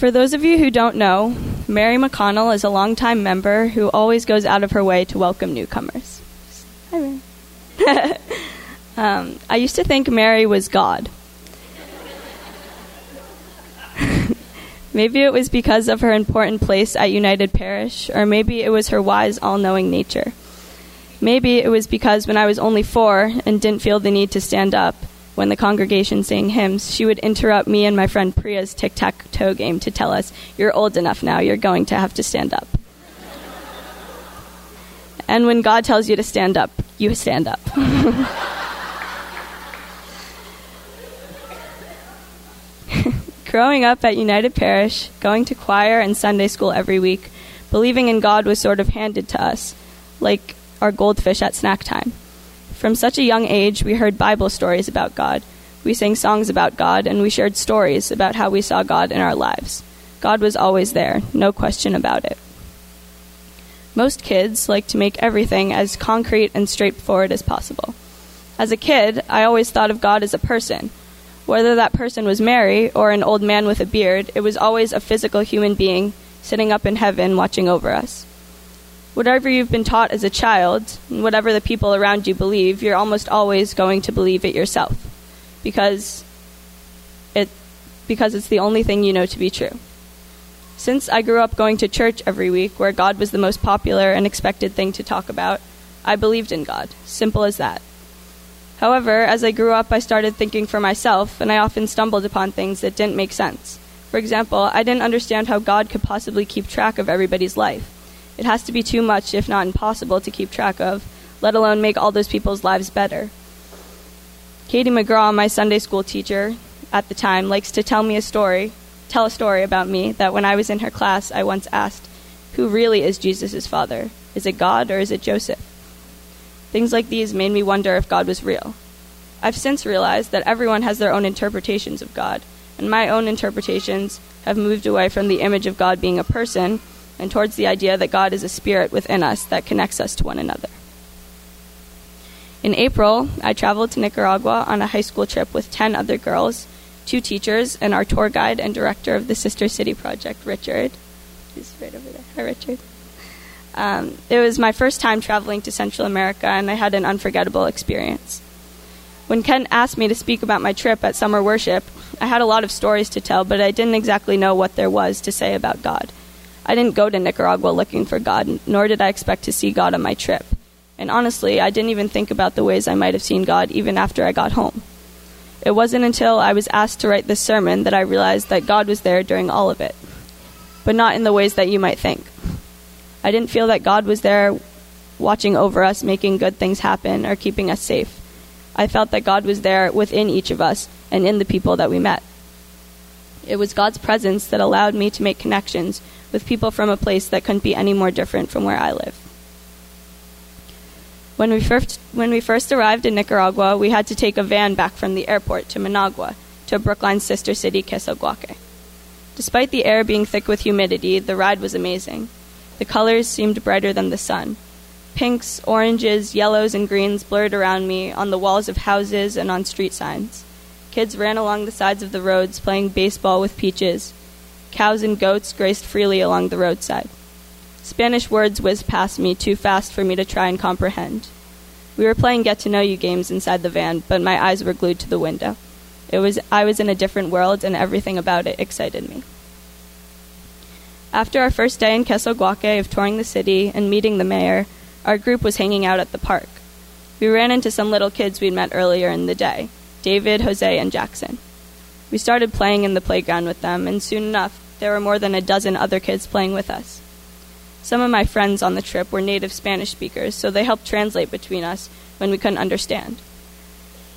For those of you who don't know, Mary McConnell is a longtime member who always goes out of her way to welcome newcomers. Hi, Mary. I used to think Mary was God. Maybe it was because of her important place at United Parish, or maybe it was her wise, all-knowing nature. Maybe it was because when I was only 4 and didn't feel the need to stand up, when the congregation sang hymns, she would interrupt me and my friend Priya's tic-tac-toe game to tell us, "You're old enough now, you're going to have to stand up." And when God tells you to stand up, you stand up. Growing up at United Parish, going to choir and Sunday school every week, believing in God was sort of handed to us, like our goldfish at snack time. From such a young age, we heard Bible stories about God, we sang songs about God, and we shared stories about how we saw God in our lives. God was always there, no question about it. Most kids like to make everything as concrete and straightforward as possible. As a kid, I always thought of God as a person. Whether that person was Mary or an old man with a beard, it was always a physical human being sitting up in heaven watching over us. Whatever you've been taught as a child, and whatever the people around you believe, you're almost always going to believe it yourself, because it's the only thing you know to be true. Since I grew up going to church every week, where God was the most popular and expected thing to talk about, I believed in God. Simple as that. However, as I grew up, I started thinking for myself, and I often stumbled upon things that didn't make sense. For example, I didn't understand how God could possibly keep track of everybody's life. It has to be too much, if not impossible, to keep track of, let alone make all those people's lives better. Katie McGraw, my Sunday school teacher at the time, likes to tell a story about me that when I was in her class, I once asked, "Who really is Jesus' father? Is it God or is it Joseph?" Things like these made me wonder if God was real. I've since realized that everyone has their own interpretations of God, and my own interpretations have moved away from the image of God being a person and towards the idea that God is a spirit within us that connects us to one another. In April, I traveled to Nicaragua on a high school trip with 10 other girls, 2 teachers, and our tour guide and director of the Sister City Project, Richard. He's right over there. Hi, Richard. It was my first time traveling to Central America, and I had an unforgettable experience. When Kent asked me to speak about my trip at summer worship, I had a lot of stories to tell, but I didn't exactly know what there was to say about God. I didn't go to Nicaragua looking for God, nor did I expect to see God on my trip. And honestly, I didn't even think about the ways I might have seen God even after I got home. It wasn't until I was asked to write this sermon that I realized that God was there during all of it, but not in the ways that you might think. I didn't feel that God was there watching over us, making good things happen, or keeping us safe. I felt that God was there within each of us and in the people that we met. It was God's presence that allowed me to make connections with people from a place that couldn't be any more different from where I live. When we first arrived in Nicaragua, we had to take a van back from the airport to Managua, to Brookline's sister city, Quezalguaque. Despite the air being thick with humidity, the ride was amazing. The colors seemed brighter than the sun. Pinks, oranges, yellows, and greens blurred around me on the walls of houses and on street signs. Kids ran along the sides of the roads playing baseball with peaches. Cows and goats grazed freely along the roadside. Spanish words whizzed past me too fast for me to try and comprehend. We were playing get-to-know-you games inside the van, but my eyes were glued to the window. I was in a different world, and everything about it excited me. After our first day in Quetzalguaque of touring the city and meeting the mayor, our group was hanging out at the park. We ran into some little kids we'd met earlier in the day, David, Jose, and Jackson. We started playing in the playground with them, and soon enough, there were more than 12 other kids playing with us. Some of my friends on the trip were native Spanish speakers, so they helped translate between us when we couldn't understand.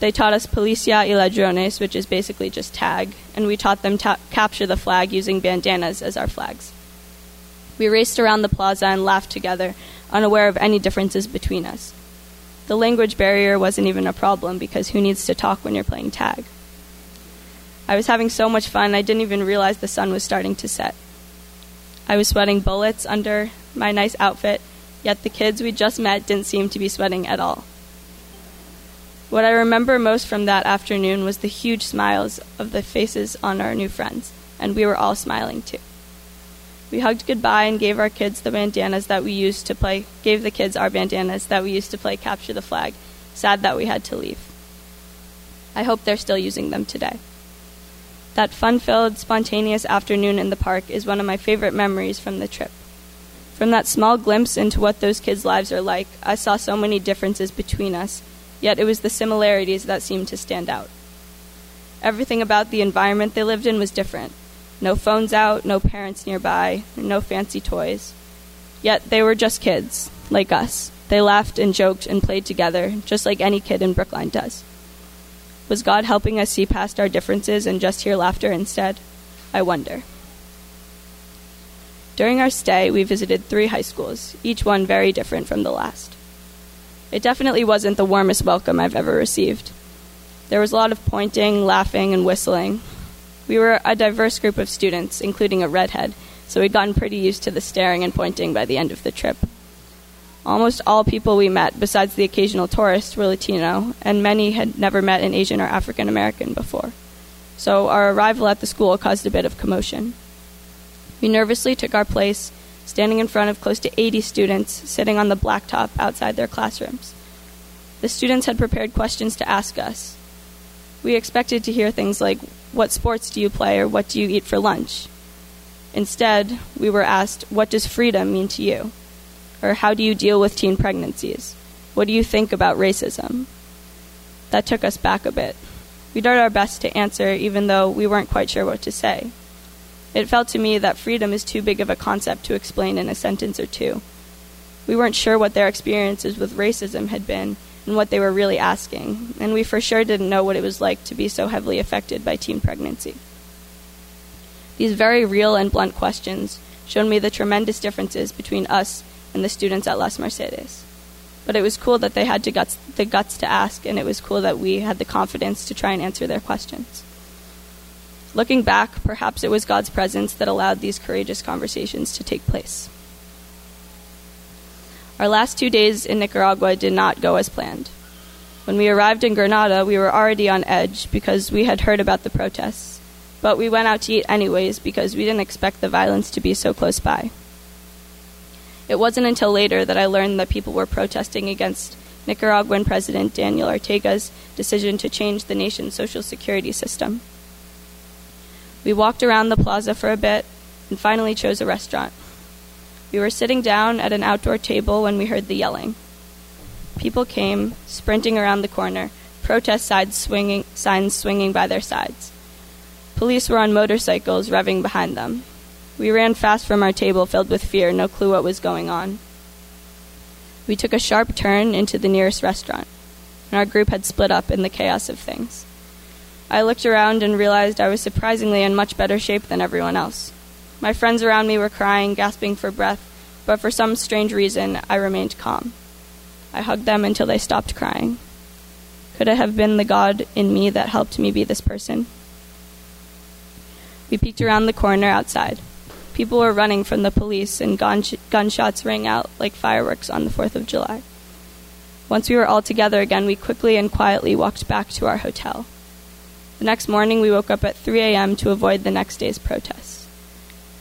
They taught us policía y ladrones, which is basically just tag, and we taught them capture the flag using bandanas as our flags. We raced around the plaza and laughed together, unaware of any differences between us. The language barrier wasn't even a problem, because who needs to talk when you're playing tag? I was having so much fun, I didn't even realize the sun was starting to set. I was sweating bullets under my nice outfit, yet the kids we just met didn't seem to be sweating at all. What I remember most from that afternoon was the huge smiles of the faces on our new friends, and we were all smiling too. We hugged goodbye and gave our kids the bandanas that we used to play, gave the kids our bandanas that we used to play Capture the Flag. Sad that we had to leave. I hope they're still using them today. That fun-filled, spontaneous afternoon in the park is one of my favorite memories from the trip. From that small glimpse into what those kids' lives are like, I saw so many differences between us, yet it was the similarities that seemed to stand out. Everything about the environment they lived in was different. No phones out, no parents nearby, no fancy toys. Yet they were just kids, like us. They laughed and joked and played together, just like any kid in Brookline does. Was God helping us see past our differences and just hear laughter instead? I wonder. During our stay, we visited 3 high schools, each one very different from the last. It definitely wasn't the warmest welcome I've ever received. There was a lot of pointing, laughing, and whistling. We were a diverse group of students, including a redhead, so we'd gotten pretty used to the staring and pointing by the end of the trip. Almost all people we met, besides the occasional tourist, were Latino, and many had never met an Asian or African American before. So our arrival at the school caused a bit of commotion. We nervously took our place, standing in front of close to 80 students, sitting on the blacktop outside their classrooms. The students had prepared questions to ask us. We expected to hear things like, "What sports do you play?" or "What do you eat for lunch?" Instead, we were asked, "What does freedom mean to you?" or "How do you deal with teen pregnancies? What do you think about racism?" That took us back a bit. We did our best to answer, even though we weren't quite sure what to say. It felt to me that freedom is too big of a concept to explain in a sentence or two. We weren't sure what their experiences with racism had been and what they were really asking, and we for sure didn't know what it was like to be so heavily affected by teen pregnancy. These very real and blunt questions showed me the tremendous differences between us and the students at Las Mercedes. But it was cool that they had the guts to ask, and it was cool that we had the confidence to try and answer their questions. Looking back, perhaps it was God's presence that allowed these courageous conversations to take place. Our last 2 days in Nicaragua did not go as planned. When we arrived in Granada, we were already on edge because we had heard about the protests, but we went out to eat anyways because we didn't expect the violence to be so close by. It wasn't until later that I learned that people were protesting against Nicaraguan President Daniel Ortega's decision to change the nation's social security system. We walked around the plaza for a bit and finally chose a restaurant. We were sitting down at an outdoor table when we heard the yelling. People came, sprinting around the corner, protest signs swinging by their sides. Police were on motorcycles, revving behind them. We ran fast from our table, filled with fear, no clue what was going on. We took a sharp turn into the nearest restaurant, and our group had split up in the chaos of things. I looked around and realized I was surprisingly in much better shape than everyone else. My friends around me were crying, gasping for breath, but for some strange reason, I remained calm. I hugged them until they stopped crying. Could it have been the God in me that helped me be this person? We peeked around the corner outside. People were running from the police, and gunshots rang out like fireworks on the 4th of July. Once we were all together again, we quickly and quietly walked back to our hotel. The next morning, we woke up at 3 a.m. to avoid the next day's protests.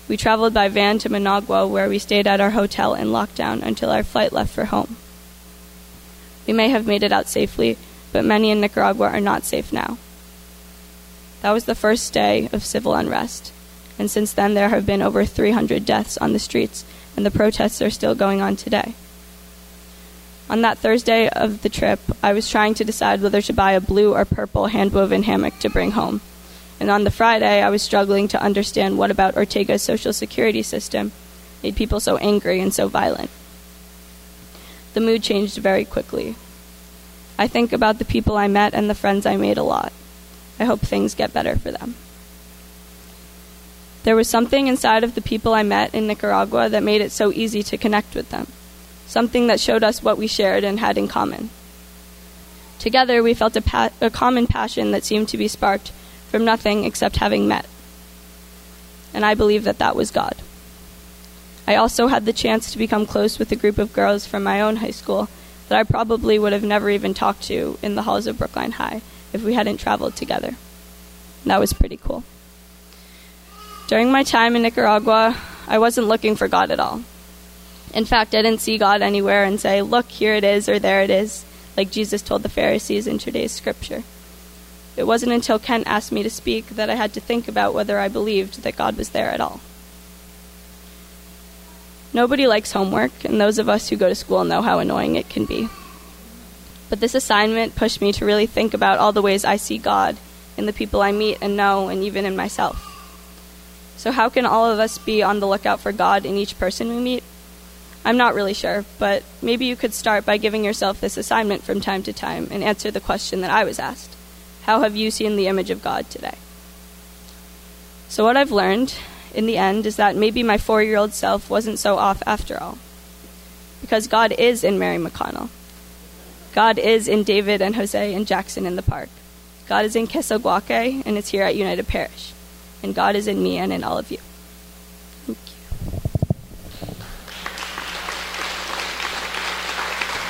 We traveled by van to Managua, where we stayed at our hotel in lockdown until our flight left for home. We may have made it out safely, but many in Nicaragua are not safe now. That was the first day of civil unrest. And since then there have been over 300 deaths on the streets, and the protests are still going on today. On that Thursday of the trip, I was trying to decide whether to buy a blue or purple hand-woven hammock to bring home. And on the Friday, I was struggling to understand what about Ortega's social security system made people so angry and so violent. The mood changed very quickly. I think about the people I met and the friends I made a lot. I hope things get better for them. There was something inside of the people I met in Nicaragua that made it so easy to connect with them, something that showed us what we shared and had in common. Together, we felt a common passion that seemed to be sparked from nothing except having met. And I believe that that was God. I also had the chance to become close with a group of girls from my own high school that I probably would have never even talked to in the halls of Brookline High if we hadn't traveled together. And that was pretty cool. During my time in Nicaragua, I wasn't looking for God at all. In fact, I didn't see God anywhere and say, look, here it is or there it is, like Jesus told the Pharisees in today's scripture. It wasn't until Kent asked me to speak that I had to think about whether I believed that God was there at all. Nobody likes homework, and those of us who go to school know how annoying it can be. But this assignment pushed me to really think about all the ways I see God in the people I meet and know, and even in myself. So how can all of us be on the lookout for God in each person we meet? I'm not really sure, but maybe you could start by giving yourself this assignment from time to time and answer the question that I was asked. How have you seen the image of God today? So what I've learned, in the end, is that maybe my 4-year-old self wasn't so off after all. Because God is in Mary McConnell. God is in David and Jose and Jackson in the park. God is in Quezalguaque, and it's here at United Parish. And God is in me and in all of you. Thank you.